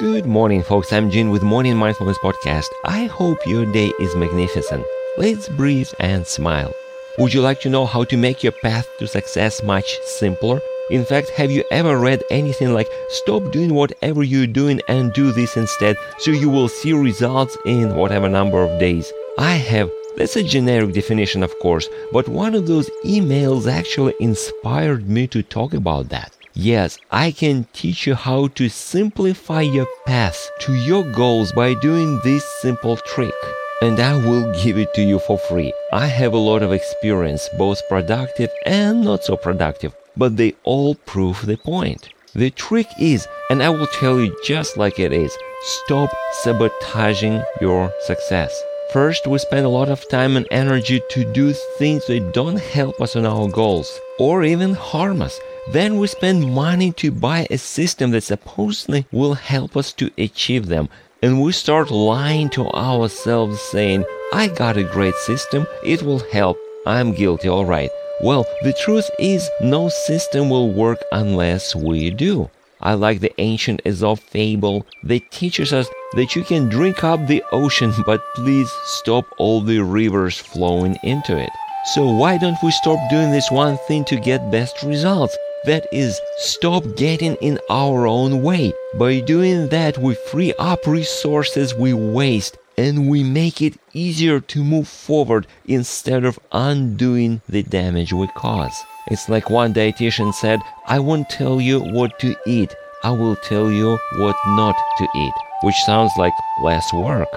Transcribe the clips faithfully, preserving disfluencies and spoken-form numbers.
Good morning, folks. I'm Jin with Morning Mindfulness Podcast. I hope your day is magnificent. Let's breathe and smile. Would you like to know how to make your path to success much simpler? In fact, have you ever read anything like, stop doing whatever you're doing and do this instead, so you will see results in whatever number of days? I have. That's a generic definition, of course, but one of those emails actually inspired me to talk about that. Yes, I can teach you how to simplify your path to your goals by doing this simple trick. And I will give it to you for free. I have a lot of experience, both productive and not so productive, but they all prove the point. The trick is, and I will tell you just like it is, stop sabotaging your success. First, we spend a lot of time and energy to do things that don't help us on our goals or even harm us. Then we spend money to buy a system that supposedly will help us to achieve them. And we start lying to ourselves saying, I got a great system, it will help, I'm guilty, all right. Well, the truth is, no system will work unless we do. I like the ancient Aesop fable that teaches us that you can drink up the ocean, but please stop all the rivers flowing into it. So why don't we stop doing this one thing to get best results? That is, stop getting in our own way. By doing that, we free up resources we waste, and we make it easier to move forward instead of undoing the damage we cause. It's like one dietitian said, I won't tell you what to eat, I will tell you what not to eat, which sounds like less work.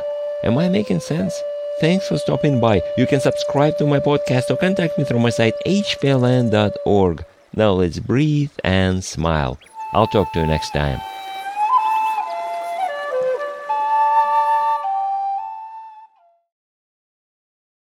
Am I making sense? Thanks for stopping by. You can subscribe to my podcast or contact me through my site h p l n dot org. Now let's breathe and smile. I'll talk to you next time.